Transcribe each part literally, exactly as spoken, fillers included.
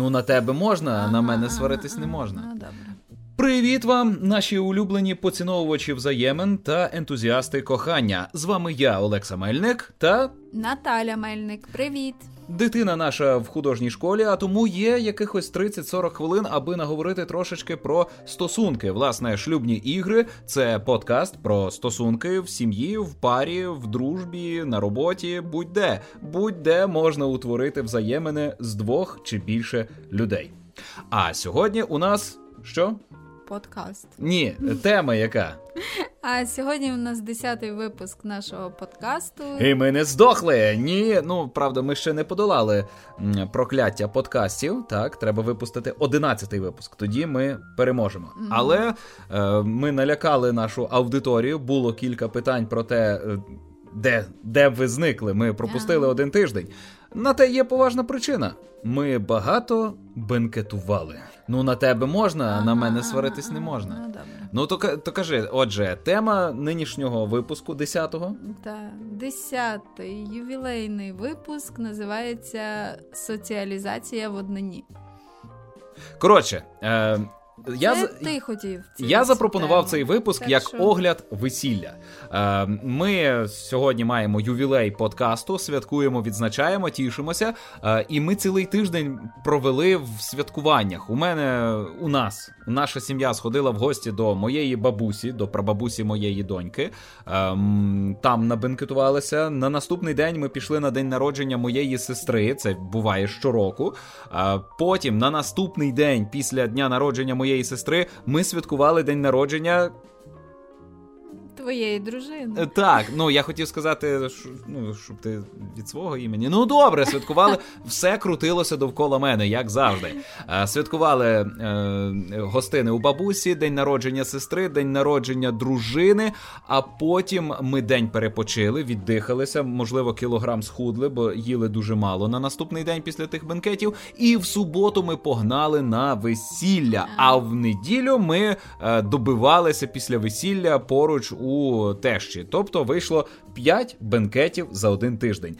Ну, на тебе можна, а ага, на мене сваритись ага, не можна. Ага, ну, добре. Привіт вам, наші улюблені поціновувачі взаємин та ентузіасти кохання. З вами я, Олекса Мельник, та... Наталя Мельник. Привіт. Дитина наша в художній школі, а тому є якихось тридцять-сорок хвилин, аби наговорити трошечки про стосунки. Власне, «Шлюбні ігри» – це подкаст про стосунки в сім'ї, в парі, в дружбі, на роботі, будь-де. Будь-де можна утворити взаємини з двох чи більше людей. А сьогодні у нас що? Подкаст. Ні, тема яка? А сьогодні у нас десятий випуск нашого подкасту. І ми не здохли! Ні, ну, правда, ми ще не подолали прокляття подкастів, так, треба випустити одинадцятий випуск, тоді ми переможемо. Mm-hmm. Але е, ми налякали нашу аудиторію, було кілька питань про те, де, де ви зникли, ми пропустили yeah. один тиждень. На те є поважна причина. Ми багато бенкетували. Ну, на тебе можна, а ага, на мене сваритись ага, не можна. Ага, ну, ну то, то кажи, отже, тема нинішнього випуску, десятого? Так, десятий ювілейний випуск називається «Соціалізація в однині». Коротше, е, я, ти хотів я запропонував тему. Цей випуск так як що? Огляд весілля. Е, ми сьогодні маємо ювілей подкасту, святкуємо, відзначаємо, тішимося. Е, і ми цілий тиждень провели в святкуваннях. У мене, у нас, наша сім'я сходила в гості до моєї бабусі, до прабабусі моєї доньки. Е, там набенкетувалися. На наступний день ми пішли на день народження моєї сестри, це буває щороку. Е, потім на наступний день після дня народження моєї моєї сестри, ми святкували день народження... Твоєї дружини. Так, ну я хотів сказати, що, ну, щоб ти від свого імені. Ну добре, святкували, все крутилося довкола мене, як завжди. А, святкували е, гостини у бабусі, день народження сестри, день народження дружини, а потім ми день перепочили, віддихалися, можливо, кілограм схудли, бо їли дуже мало на наступний день після тих бенкетів, і в суботу ми погнали на весілля, а в неділю ми е, добивалися після весілля поруч у у тещі. Тобто вийшло п'ять бенкетів за один тиждень.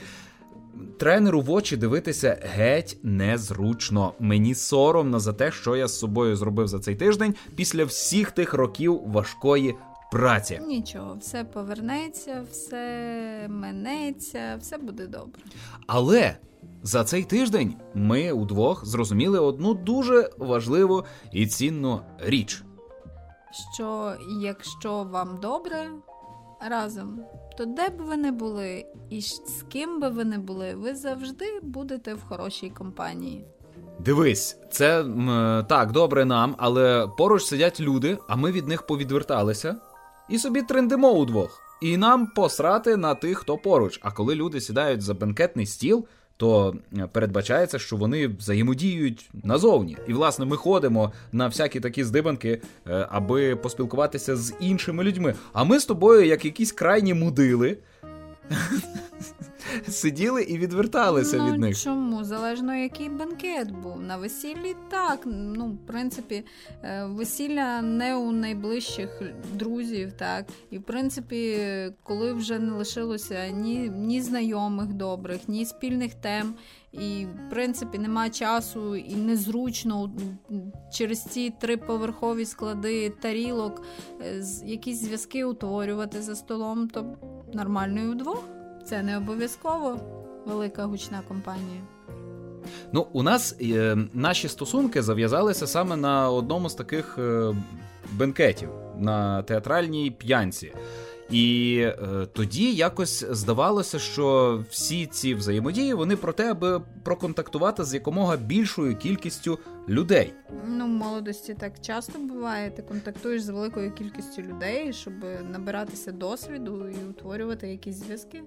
Тренеру в очі дивитися геть незручно. Мені соромно за те, що я з собою зробив за цей тиждень після всіх тих років важкої праці. Нічого, все повернеться, все минеться, все буде добре. Але за цей тиждень ми удвох зрозуміли одну дуже важливу і цінну річ. Що якщо вам добре разом, то де б ви не були і з ким би ви не були, ви завжди будете в хорошій компанії. Дивись, це м, так добре нам, але поруч сидять люди, а ми від них повідверталися і собі трендимо удвох. І нам посрати на тих, хто поруч. А коли люди сідають за бенкетний стіл, то передбачається, що вони взаємодіють назовні. І, власне, ми ходимо на всякі такі здибанки, аби поспілкуватися з іншими людьми. А ми з тобою, як якісь крайні мудили, сиділи і відверталися від них. Ну, чому? Залежно, який бенкет був. На весіллі так. Ну, в принципі, весілля не у найближчих друзів, так. І, в принципі, коли вже не лишилося ні, ні знайомих добрих, ні спільних тем, і, в принципі, нема часу і незручно через ці триповерхові склади тарілок якісь зв'язки утворювати за столом, то нормально і вдвох. Це не обов'язково велика гучна компанія. Ну, у нас е, наші стосунки зав'язалися саме на одному з таких е, бенкетів, на театральній п'янці. І е, тоді якось здавалося, що всі ці взаємодії, вони про те, аби проконтактувати з якомога більшою кількістю людей. Ну, в молодості так часто буває. Ти контактуєш з великою кількістю людей, щоб набиратися досвіду і утворювати якісь зв'язки.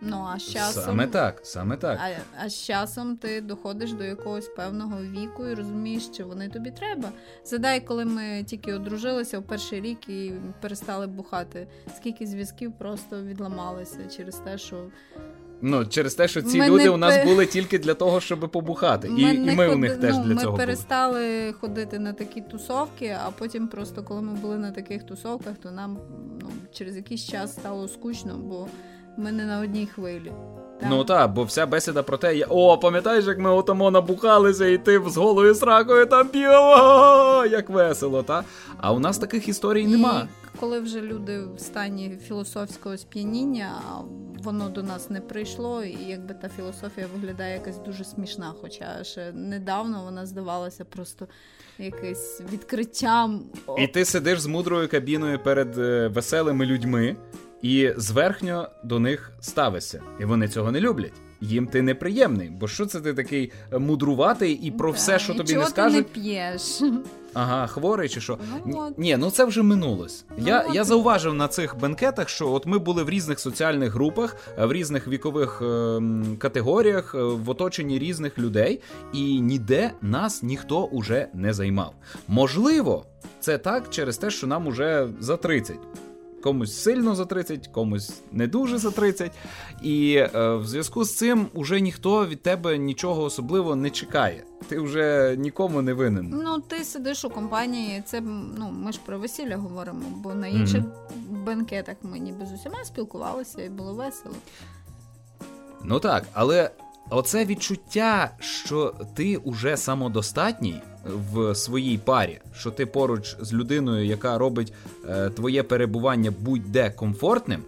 Ну, а з часом... Саме так, саме так. А, а з часом ти доходиш до якогось певного віку і розумієш, чи вони тобі треба. Задай, коли ми тільки одружилися в перший рік і перестали бухати, скільки зв'язків просто відламалося через те, що... Ну, через те, що ці ми люди не... у нас були тільки для того, щоб побухати. Ми і, і ми ходи... у них теж ну, для ми цього були. Ми перестали ходити на такі тусовки, а потім просто, коли ми були на таких тусовках, то нам ну, через якийсь час стало скучно, бо ми не на одній хвилі. Так. Ну так, бо вся бесіда про те, я... о, пам'ятаєш, як ми отамо набухалися, і ти з голою сракою там п'ємо, як весело, та? А у нас таких історій нема. І коли вже люди в стані філософського сп'яніння, воно до нас не прийшло, і якби та філософія виглядає якась дуже смішна, хоча ще недавно вона здавалася просто якесь відкриттям. І ти сидиш з мудрою кабіною перед веселими людьми, і зверхньо до них ставишся. І вони цього не люблять. Їм ти неприємний. Бо що це ти такий мудруватий і про так, все, що тобі не скажуть? І чого ти не п'єш? Ага, хворий чи що? Ну, Ні, ну це вже минулось. Ну, я, я зауважив на цих бенкетах, що от ми були в різних соціальних групах, в різних вікових е- категоріях, в оточенні різних людей, і ніде нас ніхто уже не займав. Можливо, це так через те, що нам уже за тридцять. Комусь сильно за тридцять, комусь не дуже за тридцять. І е, в зв'язку з цим уже ніхто від тебе нічого особливо не чекає. Ти вже нікому не винен. Ну, ти сидиш у компанії, це, ну, ми ж про весілля говоримо, бо на інших mm-hmm. бенкетах ми ніби з усіма спілкувалися і було весело. Ну так, але оце відчуття, що ти уже самодостатній в своїй парі, що ти поруч з людиною, яка робить е, твоє перебування будь-де комфортним,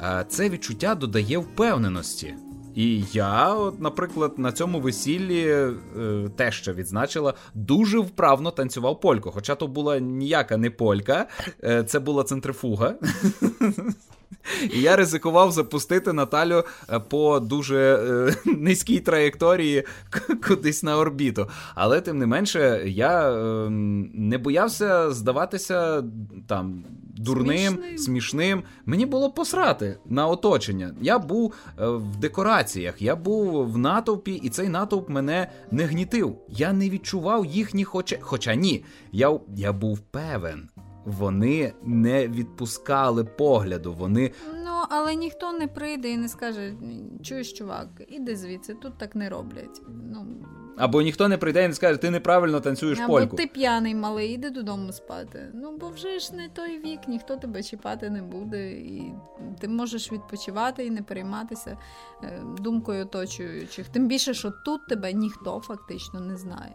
е, це відчуття додає впевненості. І я, от, наприклад, на цьому весіллі е, те, що відзначила, дуже вправно танцював польку. Хоча то була ніяка не полька, е, це була центрифуга. І я ризикував запустити Наталю по дуже е, низькій траєкторії к- кудись на орбіту. Але, тим не менше, я е, не боявся здаватися там дурним, смішним. смішним. Мені було посрати на оточення. Я був е, в декораціях, я був в натовпі, і цей натовп мене не гнітив. Я не відчував їхніх очей. Хоча ні, я, я був певен. Вони не відпускали погляду, вони... Ну, але ніхто не прийде і не скаже, чуєш, чувак, іди звідси, тут так не роблять. Ну... Або ніхто не прийде і не скаже, ти неправильно танцюєш Або польку. Або ти п'яний, малий, іди додому спати. Ну, бо вже ж не той вік, ніхто тебе чіпати не буде. І ти можеш відпочивати і не перейматися думкою оточуючих. Тим більше, що тут тебе ніхто фактично не знає.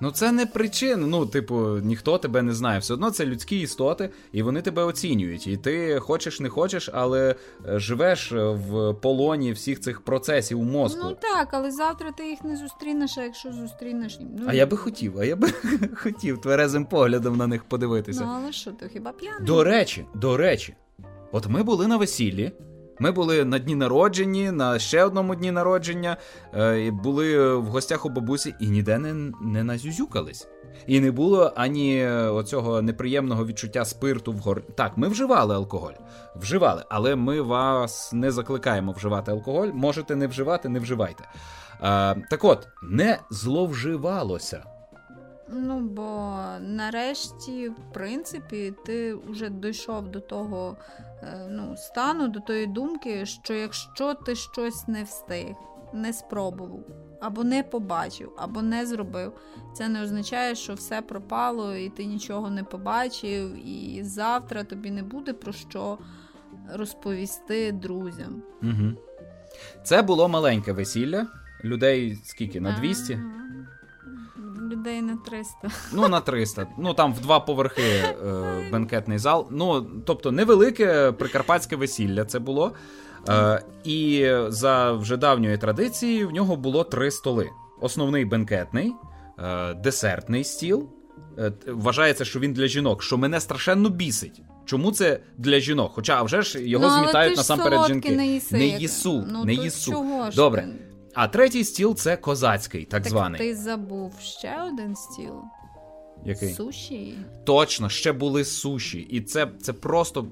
Ну це не причина, ну, типу, ніхто тебе не знає, все одно це людські істоти, і вони тебе оцінюють, і ти хочеш, не хочеш, але живеш в полоні всіх цих процесів мозку. Ну так, але завтра ти їх не зустрінеш, а якщо зустрінеш... Ну... А я би хотів, а я би хотів тверезим поглядом на них подивитися. Ну але що, ти хіба п'яний? До речі, до речі, от ми були на весіллі. Ми були на дні народження, на ще одному дні народження, були в гостях у бабусі і ніде не, не назюзюкались. І не було ані оцього неприємного відчуття спирту в горлі. Так, ми вживали алкоголь, вживали, але ми вас не закликаємо вживати алкоголь, можете не вживати, не вживайте. А, так от, не зловживалося. Ну, бо нарешті, в принципі, ти вже дійшов до того, ну, стану, до тої думки, що якщо ти щось не встиг, не спробував, або не побачив, або не зробив, це не означає, що все пропало, і ти нічого не побачив, і завтра тобі не буде про що розповісти друзям. Угу. Це було маленьке весілля, людей скільки, на двісті? Людей на триста. Ну, на триста. Ну, там в два поверхи е, бенкетний зал. Ну, тобто, невелике прикарпатське весілля це було. Е, і за вже давньою традицією в нього було три столи. Основний бенкетний, е, десертний стіл. Е, вважається, що він для жінок, що мене страшенно бісить. Чому це для жінок? Хоча, а вже ж, його ну, змітають насамперед жінки. Не їси. Не їсу, ну, не їсу. Чого ж? Добре. А третій стіл – це козацький, так, так званий. Так ти забув ще один стіл? Який? Суші. Точно, ще були суші. І це, це просто...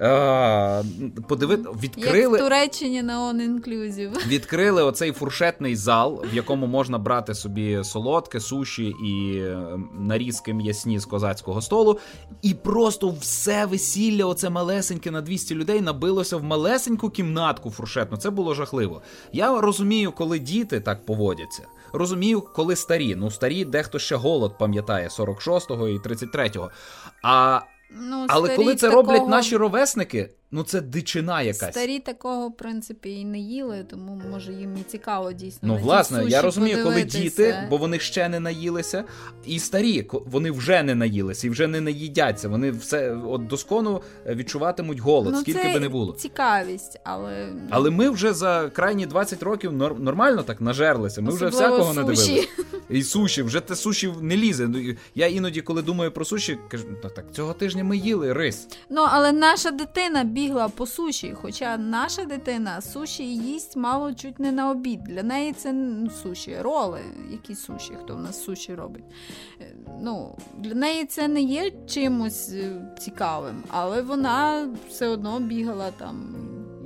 А, подиви... Відкрили... Як в Туреччині на All Inclusive. Відкрили оцей фуршетний зал, в якому можна брати собі солодке, суші і нарізки м'ясні з козацького столу. І просто все весілля, оце малесеньке на двісті людей, набилося в малесеньку кімнатку фуршетну. Це було жахливо. Я розумію, коли діти так поводяться. Розумію, коли старі. Ну, старі дехто ще голод пам'ятає сорок шостого і тридцять третього. А Ну, але коли це такого... роблять наші ровесники, ну це дичина якась. Старі такого, в принципі, і не їли, тому, може, їм і цікаво дійсно. Ну, власне, я розумію, подивитися. Коли діти, бо вони ще не наїлися, і старі, вони вже не наїлися, і вже не наїдяться, вони все от доскону відчуватимуть голод, ну, скільки би не було. Ну, це цікавість, але... Але ми вже за крайні двадцять років нормально так нажерлися, ми особливо вже всякого надивилися. І суші, вже те суші не лізе. Я іноді, коли думаю про суші, кажу, так, цього тижня ми їли рис. Ну, але наша дитина бігла по суші, хоча наша дитина суші їсть мало чуть не на обід. Для неї це ну, суші, роли, які суші, хто в нас суші робить. Ну, для неї це не є чимось цікавим, але вона все одно бігала там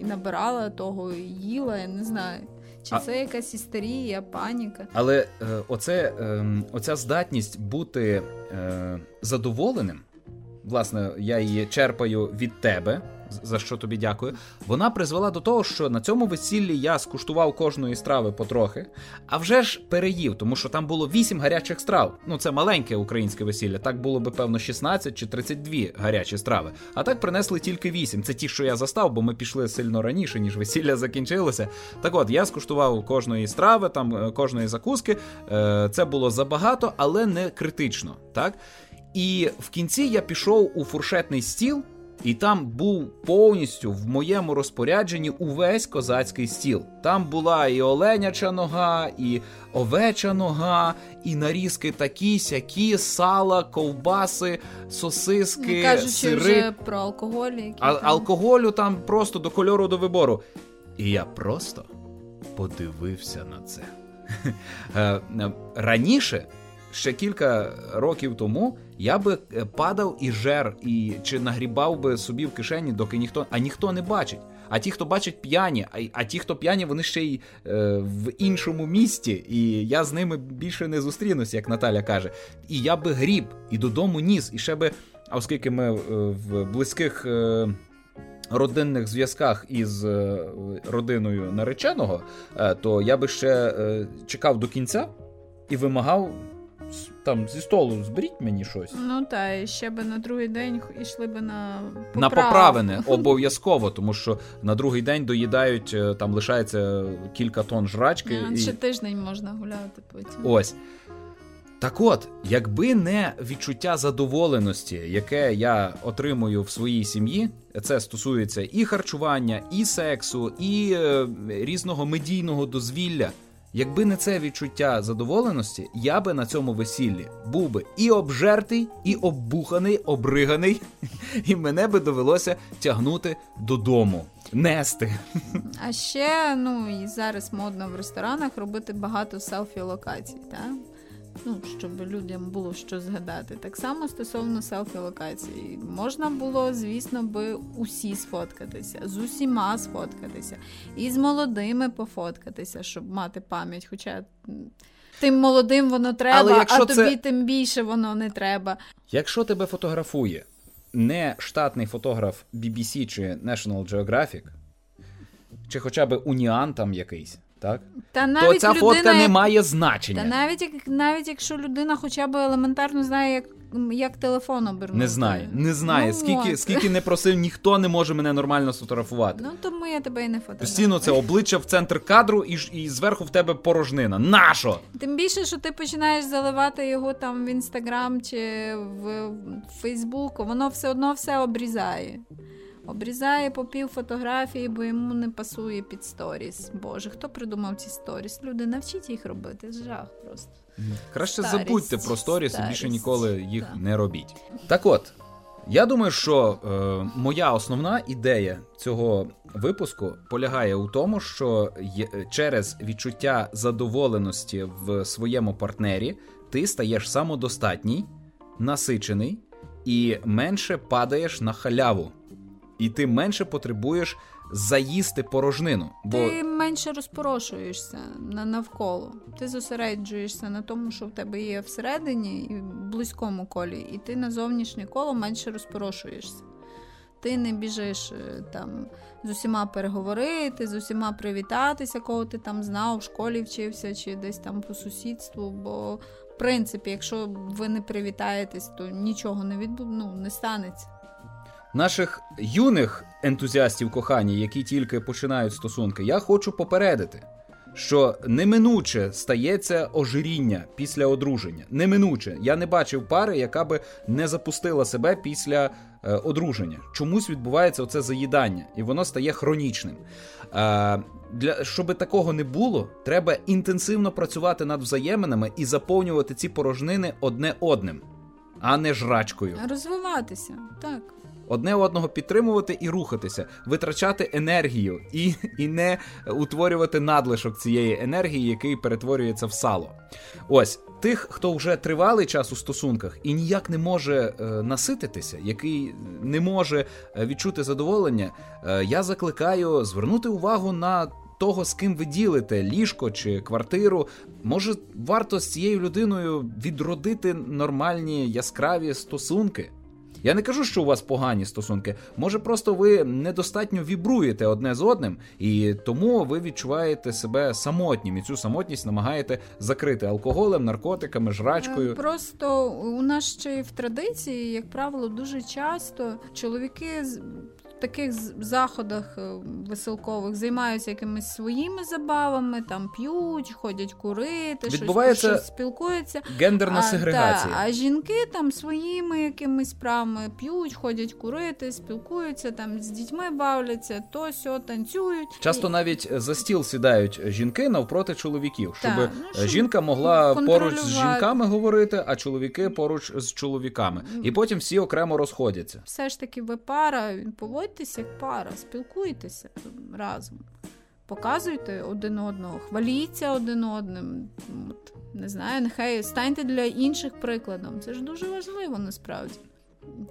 і набирала того, і їла, я не знаю. Чи а... це якась істерія, паніка? Але е, оце, е, оця здатність бути е, задоволеним, власне, я її черпаю від тебе, за що тобі дякую, вона призвела до того, що на цьому весіллі я скуштував кожної страви потрохи, а вже ж переїв, тому що там було вісім гарячих страв. Ну, це маленьке українське весілля, так було би, певно, шістнадцять чи тридцять дві гарячі страви. А так принесли тільки вісім. Це ті, що я застав, бо ми пішли сильно раніше, ніж весілля закінчилося. Так от, я скуштував кожної страви, там, кожної закуски. Це було забагато, але не критично, так? І в кінці я пішов у фуршетний стіл, і там був повністю в моєму розпорядженні увесь козацький стіл. Там була і оленяча нога, і овеча нога, і нарізки такі-сякі, сала, ковбаси, сосиски, не кажучи сири. Вже про алкоголь. Які а- там... Алкоголю там просто до кольору, до вибору. І я просто подивився на це. Раніше... Ще кілька років тому я би падав і жер, і чи нагрібав би собі в кишені, доки ніхто, а ніхто не бачить. А ті, хто бачить, п'яні, а, а ті, хто п'яні, вони ще й е, в іншому місті, і я з ними більше не зустрінусь, як Наталя каже. І я би гріб, і додому ніс, і ще би, а оскільки ми е, в близьких... Е, родинних зв'язках із родиною нареченого, е, то я би ще е, чекав до кінця і вимагав там зі столу зберіть мені щось. Ну та, і ще би на другий день йшли би на поправ... на поправини, обов'язково, тому що на другий день доїдають, там лишається кілька тонн жрачки. Ну, і... ще тиждень можна гуляти потім. Ось. Так от, якби не відчуття задоволеності, яке я отримую в своїй сім'ї, це стосується і харчування, і сексу, і е, різного медійного дозвілля, якби не це відчуття задоволеності, я би на цьому весіллі був би і обжертий, і оббуханий, обриганий, і мене би довелося тягнути додому, нести. А ще, ну, і зараз модно в ресторанах робити багато селфі-локацій, так? Ну, щоб людям було що згадати. Так само стосовно селфі-локації. Можна було, звісно, би усі сфоткатися, з усіма сфоткатися, і з молодими пофоткатися, щоб мати пам'ять, хоча тим молодим воно треба, а тобі це... тим більше воно не треба. Якщо тебе фотографує не штатний фотограф бі бі сі чи National Geographic, чи хоча б Уніан там якийсь, так? То ця людина, фотка не має значення. Та навіть, навіть якщо людина хоча б елементарно знає, як, як телефон обернути. Не знає, не знає. Ну, скільки, скільки не просив, ніхто не може мене нормально сфотографувати. Ну, тому я тебе і не фотографую. Постійно це обличчя в центр кадру і, і зверху в тебе порожнина. Нашо! Тим більше, що ти починаєш заливати його там в Інстаграм чи в Фейсбук, воно все одно все обрізає. Обрізає по пів фотографії, бо йому не пасує під сторіс. Боже, хто придумав ці сторіс? Люди, навчіть їх робити. Жах просто. Краще старість, забудьте про сторіс старість. І більше ніколи їх да. не робіть. Так от, я думаю, що е, моя основна ідея цього випуску полягає у тому, що є, через відчуття задоволеності в своєму партнері ти стаєш самодостатній, насичений і менше падаєш на халяву. І ти менше потребуєш заїсти порожнину. Бо... Ти менше розпорошуєшся навколо. Ти зосереджуєшся на тому, що в тебе є всередині і в близькому колі. І ти на зовнішнє коло менше розпорошуєшся. Ти не біжиш там з усіма переговорити, з усіма привітатися, кого ти там знав, в школі вчився чи десь там по сусідству, бо в принципі, якщо ви не привітаєтесь, то нічого не відбу... ну, не станеться. Наших юних ентузіастів кохані, які тільки починають стосунки, я хочу попередити, що неминуче стається ожиріння після одруження. Неминуче. Я не бачив пари, яка би не запустила себе після е, одруження. Чомусь відбувається оце заїдання, і воно стає хронічним. Е, для, щоби такого не було, треба інтенсивно працювати над взаєминами і заповнювати ці порожнини одне одним, а не жрачкою. Розвиватися, так. Одне одного підтримувати і рухатися, витрачати енергію і, і не утворювати надлишок цієї енергії, який перетворюється в сало. Ось, тих, хто вже тривалий час у стосунках і ніяк не може е, насититися, який не може відчути задоволення, е, я закликаю звернути увагу на того, з ким ви ділите ліжко чи квартиру. Може, варто з цією людиною відродити нормальні яскраві стосунки? Я не кажу, що у вас погані стосунки. Може, просто ви недостатньо вібруєте одне з одним, і тому ви відчуваєте себе самотнім, і цю самотність намагаєте закрити алкоголем, наркотиками, жрачкою. Просто у нас ще в традиції, як правило, дуже часто чоловіки в таких заходах веселкових займаються якимись своїми забавами, там п'ють, ходять курити, щось, щось спілкуються. Гендерна сегрегація. А, та, а жінки там своїми якимись справами п'ють, ходять курити, спілкуються, там з дітьми бавляться, то сьо, танцюють. Часто навіть за стіл сідають жінки навпроти чоловіків, щоб та, ну, жінка могла поруч з жінками говорити, а чоловіки поруч з чоловіками. І потім всі окремо розходяться. Все ж таки ви пара, поводь Спілкуйтеся як пара, спілкуйтеся разом, показуйте один одного, хваліться один одним, от, не знаю, нехай станьте для інших прикладом, це ж дуже важливо насправді.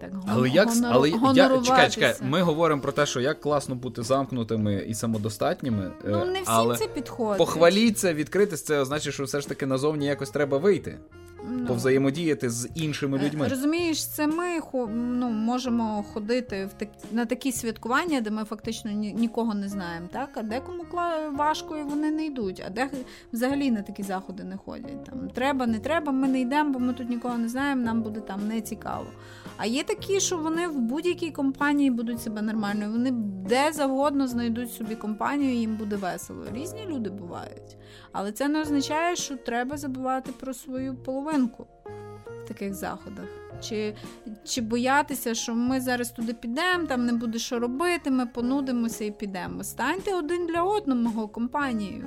Так, гон... але як але я чекай, чекай, ми говоримо про те, що як класно бути замкнутими і самодостатніми. Ну не всім але це підходить. Похваліться, відкритись, це означає, що все ж таки назовні якось треба вийти, ну, повзаємодіяти з іншими людьми. Розумієш, це ми ну, можемо ходити в так... на такі святкування, де ми фактично ні... нікого не знаємо, так? А декому важко і вони не йдуть, а де взагалі на такі заходи не ходять. Там треба, не треба, ми не йдемо, бо ми тут нікого не знаємо, нам буде там не цікаво. А є такі, що вони в будь-якій компанії будуть себе нормально, вони де завгодно знайдуть собі компанію, їм буде весело. Різні люди бувають. Але це не означає, що треба забувати про свою половинку в таких заходах. Чи, чи боятися, що ми зараз туди підемо, там не буде що робити, ми понудимося і підемо. Станьте один для одного компанією.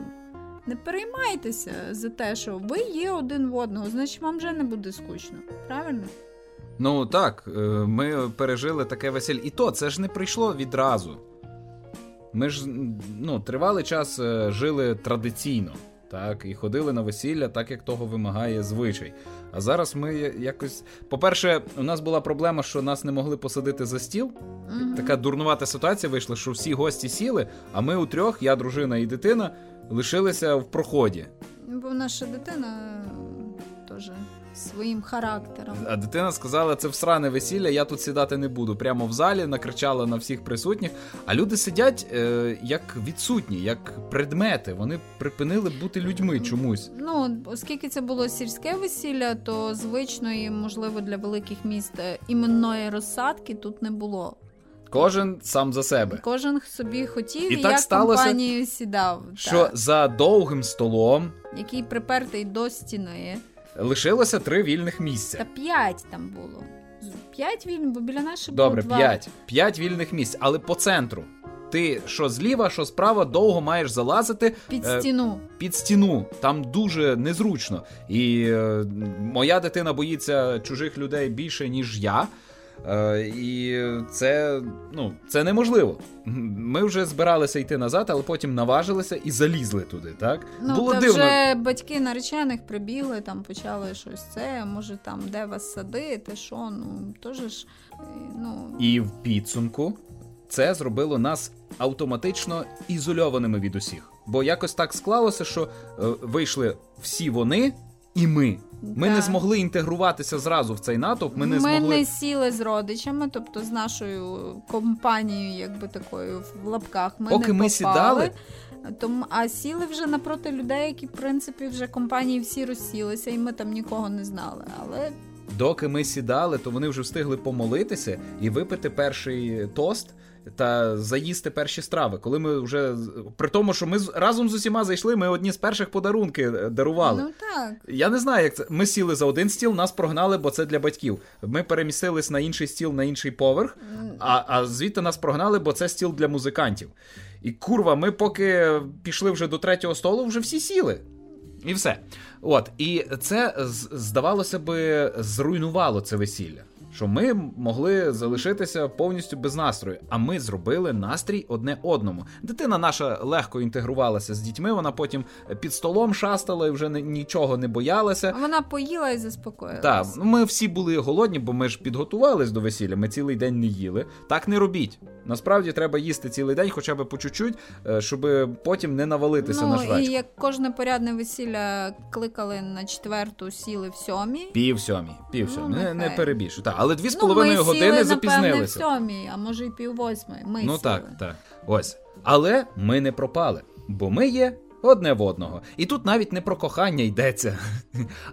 Не переймайтеся за те, що ви є один в одного, значить вам вже не буде скучно. Правильно? Ну так, ми пережили таке весілля. І то, це ж не прийшло відразу. Ми ж, ну, тривалий час жили традиційно, так, і ходили на весілля так, як того вимагає звичай. А зараз ми якось... По-перше, у нас була проблема, що нас не могли посадити за стіл. Угу. Така дурнувата ситуація вийшла, що всі гості сіли, а ми у трьох, я, дружина і дитина, лишилися в проході. Бо наша дитина теж... своїм характером. А дитина сказала, це всране весілля, я тут сідати не буду. Прямо в залі накричала на всіх присутніх. А люди сидять е, як відсутні, як предмети. Вони припинили бути людьми чомусь. Ну, оскільки це було сільське весілля, то звичної, можливо, для великих міст іменної розсадки тут не було. Кожен сам за себе. Кожен собі хотів, і, і так як сталося, компанію сідав. Що так. За довгим столом, який припертий до стіни, лишилося три вільних місця. Та п'ять там було. П'ять вільних, бо біля нашої було два. Добре, п'ять. П'ять вільних місць, але по центру. Ти що зліва, що справа, довго маєш залазити. Під стіну. Е, під стіну. Там дуже незручно. І е, моя дитина боїться чужих людей більше, ніж я. Е, і це, ну, це неможливо. Ми вже збиралися йти назад, але потім наважилися і залізли туди, так? Ну, було дивно. Вже батьки наречених прибігли, там почали щось це, може там де вас садити, що, ну, тоже ж, ну... І в підсумку це зробило нас автоматично ізольованими від усіх. Бо якось так склалося, що е, вийшли всі вони і ми. Ми да. не змогли інтегруватися зразу в цей натовп. Ми не ми змогли... не сіли з родичами, тобто з нашою компанією, якби такою, в лапках. Ми Поки не ми попали. сідали... Тому, а сіли вже напроти людей, які, в принципі, вже компанії всі розсілися, і ми там нікого не знали, але... Доки ми сідали, то вони вже встигли помолитися і випити перший тост та заїсти перші страви. Коли ми вже... При тому, що ми разом з усіма зайшли, ми одні з перших подарунки дарували. Ну так. Я не знаю, як це... Ми сіли за один стіл, нас прогнали, бо це для батьків. Ми перемістились на інший стіл, на інший поверх, а, а звідти нас прогнали, бо це стіл для музикантів. І, курва, ми поки пішли вже до третього столу, вже всі сіли. І все. От. І це, здавалося би, зруйнувало це весілля. Що ми могли залишитися повністю без настрою. А ми зробили настрій одне одному. Дитина наша легко інтегрувалася з дітьми, вона потім під столом шастала і вже нічого не боялася. Вона поїла і заспокоїлася. Так, ми всі були голодні, бо ми ж підготувались до весілля, ми цілий день не їли. Так не робіть. Насправді треба їсти цілий день, хоча б по чуть-чуть, щоб потім не навалитися ну, на жрачку. Ну, і як кожне порядне весілля кликали на четверту, сіли в сьомій. Пів сьомій, пів сьомій, ну, не, не перебільшу. Так, але дві з половиною ну, години сіли, запізнилися. Ну, ми сіли, напевне, в сьомій, а може і пів восьмої. Ми ну, сіли. так, так. Ось. Але ми не пропали, бо ми є одне в одного. І тут навіть не про кохання йдеться,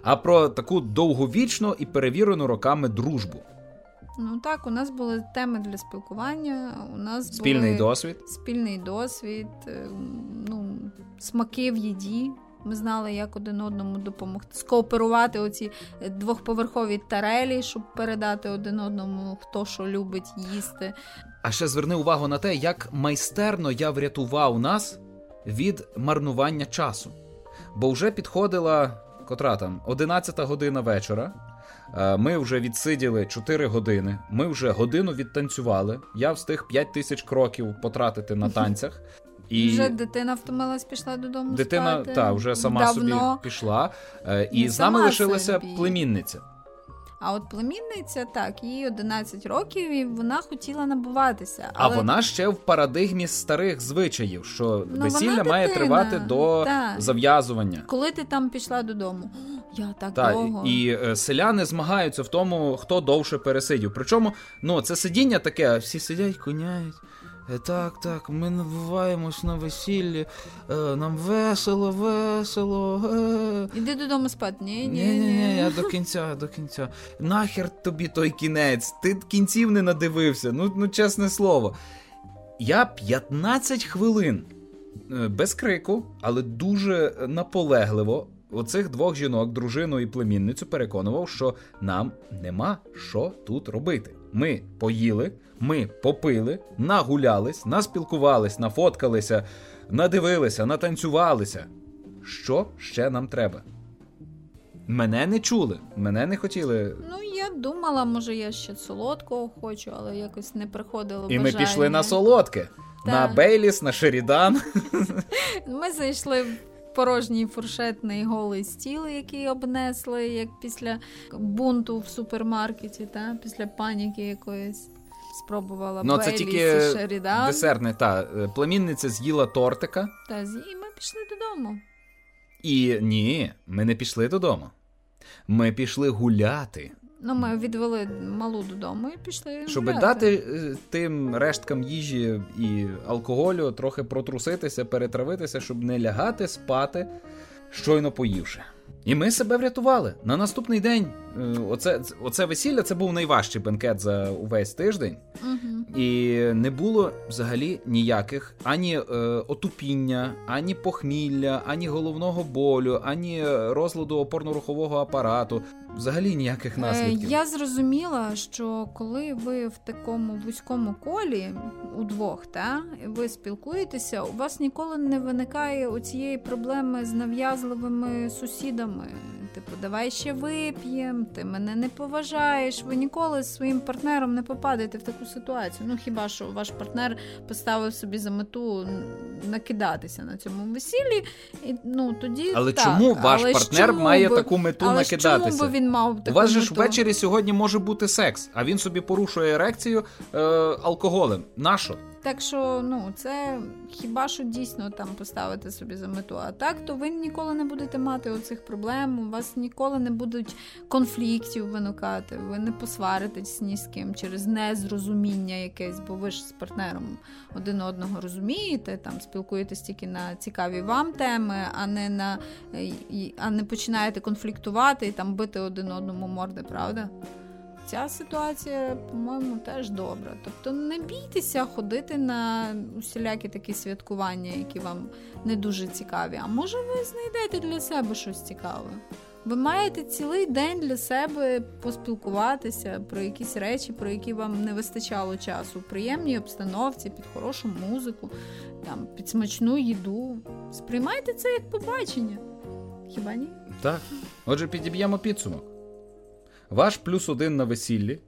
а про таку довговічну і перевірену роками дружбу. Ну так, у нас були теми для спілкування, у нас спільний були... досвід. Спільний досвід, ну, смаки в їді. Ми знали, як один одному допомогти, скооперувати оці двохповерхові тарелі, щоб передати один одному, хто що любить їсти. А ще зверни увагу на те, як майстерно я врятував нас від марнування часу. Бо вже підходила, котра там, одинадцята година вечора. Ми вже відсиділи чотири години, ми вже годину відтанцювали, я встиг п'ять тисяч кроків потратити на танцях. І вже дитина втомилась, пішла додому дитина, спати. Дитина, та, вже сама Давно. собі пішла. І не з нами лишилася собі. племінниця. А от племінниця, так, їй одинадцять років, і вона хотіла набуватися. Але... А вона ще в парадигмі старих звичаїв, що ну, весілля має тривати до да. зав'язування. Коли ти там пішла додому? Я так та, довго. І е, селяни змагаються в тому, хто довше пересидів. Причому, ну, це сидіння таке, всі сидять, коняють. Так, так, ми набуваємось на весіллі, нам весело, весело. Іди додому спати. Ні, ні, ні, ні, я до кінця, до кінця. Нахер тобі той кінець, ти кінців не надивився, ну, ну чесне слово. Я п'ятнадцять хвилин, без крику, але дуже наполегливо, оцих двох жінок, дружину і племінницю, переконував, що нам нема що тут робити. Ми поїли, ми попили, нагулялись, наспілкувались, нафоткалися, надивилися, натанцювалися. Що ще нам треба? Мене не чули, мене не хотіли. Ну, я думала, може, я ще солодкого хочу, але якось не приходило бажання. І ми пішли на солодке, Та. на Бейліс, на Шерідан. Ми зайшли... порожній фуршетний голий стіл, який обнесли, як після бунту в супермаркеті, та? Після паніки якоїсь. Спробувала Бейліс і Шерідан. Це тільки десертне, та. Племінниця з'їла тортика. Та, і ми пішли додому. І ні, ми не пішли додому. Ми пішли гуляти. Ну, ми відвели малу додому і пішли. Щоб гуляти. Дати тим решткам їжі і алкоголю трохи протруситися, перетравитися, щоб не лягати спати, щойно поївши. І ми себе врятували. На наступний день оце, оце весілля, це був найважчий бенкет за увесь тиждень. Угу. І не було взагалі ніяких ані е, отупіння, ані похмілля, ані головного болю, ані розладу опорно-рухового апарату. Взагалі ніяких наслідків. Е, я зрозуміла, що коли ви в такому вузькому колі, удвох, та, ви спілкуєтеся, у вас ніколи не виникає оцієї проблеми з нав'язливими сусідами. Типу, давай ще вип'єм, ти мене не поважаєш. Ви ніколи з своїм партнером не попадаєте в таку ситуацію. Ну, хіба що ваш партнер поставив собі за мету накидатися на цьому весіллі. І, ну, тоді, але так. чому ваш але партнер чому має би... таку мету але накидатися? Чому би він мав таку мету? У вас же ж ввечері сьогодні може бути секс, а він собі порушує ерекцію е- алкоголем. Нащо? Так що, ну, це хіба що дійсно там поставити собі за мету. А так, то ви ніколи не будете мати оцих проблем, у вас ніколи не будуть конфліктів виникати, ви не посваритесь ні з ким через незрозуміння якесь, бо ви ж з партнером один одного розумієте, там спілкуєтесь тільки на цікаві вам теми, а не, на, а не починаєте конфліктувати і там бити один одному морди, правда? Ця ситуація, по-моєму, теж добра. Тобто не бійтеся ходити на усілякі такі святкування, які вам не дуже цікаві. А може ви знайдете для себе щось цікаве? Ви маєте цілий день для себе поспілкуватися про якісь речі, про які вам не вистачало часу. В приємній обстановці, під хорошу музику, там, під смачну їду. Сприймайте це як побачення. Хіба ні? Так. Отже, підіб'ємо підсумок. Ваш плюс один на весіллі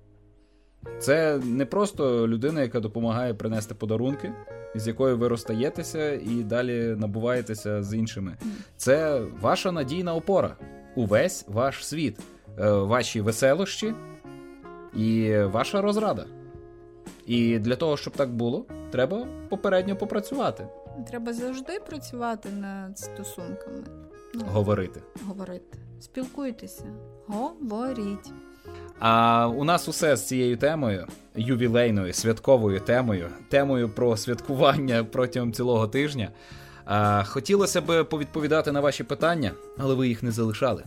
– це не просто людина, яка допомагає принести подарунки, з якою ви розстаєтеся і далі набуваєтеся з іншими. Це ваша надійна опора, увесь ваш світ, ваші веселощі і ваша розрада. І для того, щоб так було, треба попередньо попрацювати. Треба завжди працювати над стосунками. Ну, говорити. Говорити. Спілкуйтеся. Говоріть. А у нас усе з цією темою, ювілейною, святковою темою, темою про святкування протягом цілого тижня. А, хотілося б повідповідати на ваші питання, але ви їх не залишали.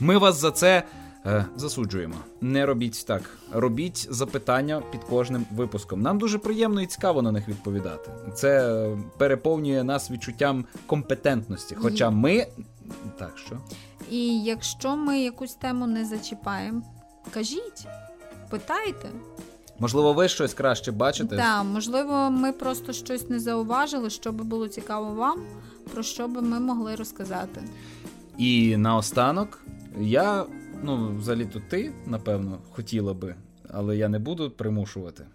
Ми вас за це е, засуджуємо. Не робіть так. Робіть запитання під кожним випуском. Нам дуже приємно і цікаво на них відповідати. Це переповнює нас відчуттям компетентності. Хоча ми... Так, що? І якщо ми якусь тему не зачіпаємо, кажіть, питайте. Можливо, ви щось краще бачите? Так, можливо, ми просто щось не зауважили, що би було цікаво вам, про що би ми могли розказати. І наостанок, я, ну, взагалі-то ти, напевно, хотіла би, але я не буду примушувати.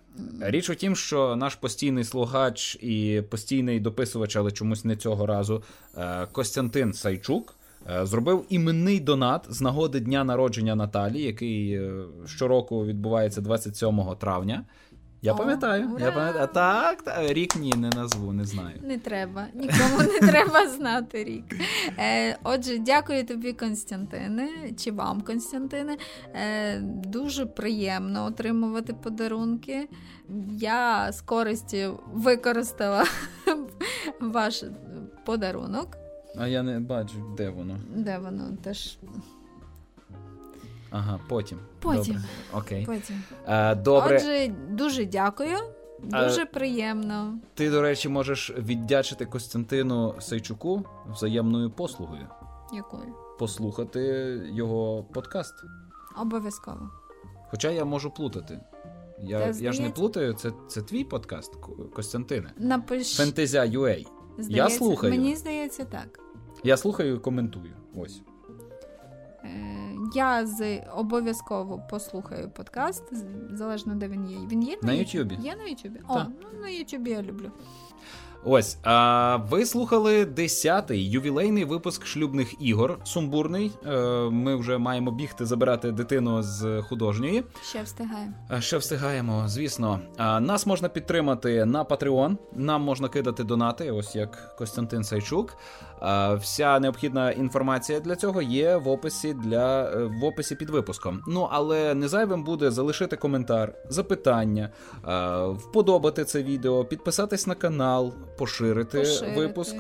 Річ у тім, що наш постійний слухач і постійний дописувач, але чомусь не цього разу, Костянтин Сайчук, зробив іменний донат з нагоди дня народження Наталі, який щороку відбувається двадцять сьомого травня. Я О, пам'ятаю, ура. я пам'ятаю. Так, та, рік ні, не назву, не знаю. Не треба, нікому не треба знати рік. Е, отже, дякую тобі, Костянтине, чи вам, Костянтине. Е, дуже приємно отримувати подарунки. Я з користю використала ваш подарунок. А я не бачу, де воно. Де воно, теж... Ага, потім. Потім. Добре. Окей. Потім. А, добре. Отже, дуже дякую. Дуже а, приємно. Ти, до речі, можеш віддячити Костянтину Сайчуку взаємною послугою. Якою? Послухати його подкаст. Обов'язково. Хоча я можу плутати. Я, я ж не плутаю, це, це твій подкаст, Костянтине. Напиш... Fantasy.ua. Я слухаю. Мені здається, так. Я слухаю і коментую. Ось. Я обов'язково послухаю подкаст, залежно де він є. Він є на Ютубі. Є на Ютубі. О, ну на Ютубі я люблю. Ось, а ви слухали десятий ювілейний випуск «Шлюбних ігор», сумбурний. Ми вже маємо бігти забирати дитину з художньої. Ще встигаємо. Ще встигаємо, звісно. Нас можна підтримати на Patreon, нам можна кидати донати, ось як Костянтин Сайчук. Вся необхідна інформація для цього є в описі, для, в описі під випуском. Ну, але не зайвим буде залишити коментар, запитання, вподобати це відео, підписатись на канал, Поширити, поширити випуск,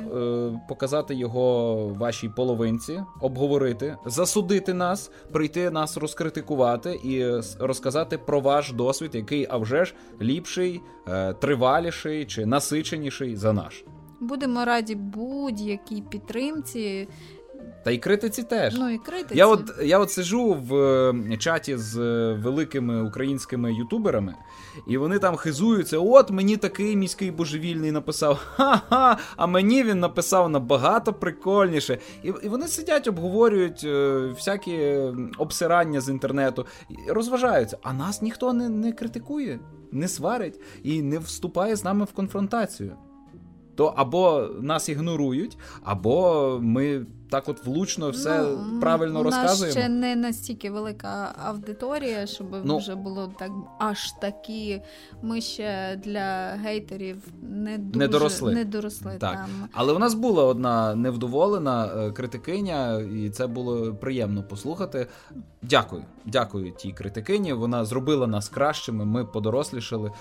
показати його вашій половинці, обговорити, засудити нас, прийти нас розкритикувати і розказати про ваш досвід, який, а вже ж, ліпший, триваліший чи насиченіший за наш. Будемо раді будь-якій підтримці. Та й критиці теж. Ну, і критиці. Я от, я от сижу в чаті з великими українськими ютуберами, і вони там хизуються. От мені такий міський божевільний написав. Ха-ха, а мені він написав набагато прикольніше. І, і вони сидять, обговорюють всякі обсирання з інтернету, розважаються. А нас ніхто не, не критикує, не сварить і не вступає з нами в конфронтацію. То або нас ігнорують, або ми так от влучно все ну, правильно розказуємо? У нас ще не настільки велика аудиторія, щоб ну, вже було так аж такі. Ми ще для гейтерів не дуже не доросли. Не доросли так. Там. Але у нас була одна невдоволена критикиня, і це було приємно послухати. Дякую. Дякую тій критикині. Вона зробила нас кращими, ми подорослішали.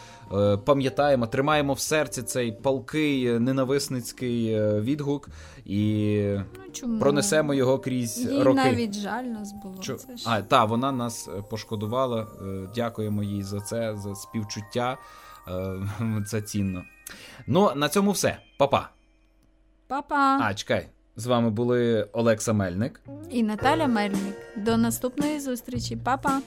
Пам'ятаємо, тримаємо в серці цей палкий ненависницький відгук і ну, пронесемо його крізь їй роки. Їй навіть жаль нас було. Чу... Це ж... А, та, вона нас пошкодувала. Дякуємо їй за це, за співчуття. Це цінно. Ну, на цьому все. Па-па. Па-па. А, чекай. З вами були Олекса Мельник і Наталя Мельник. До наступної зустрічі. Па-па.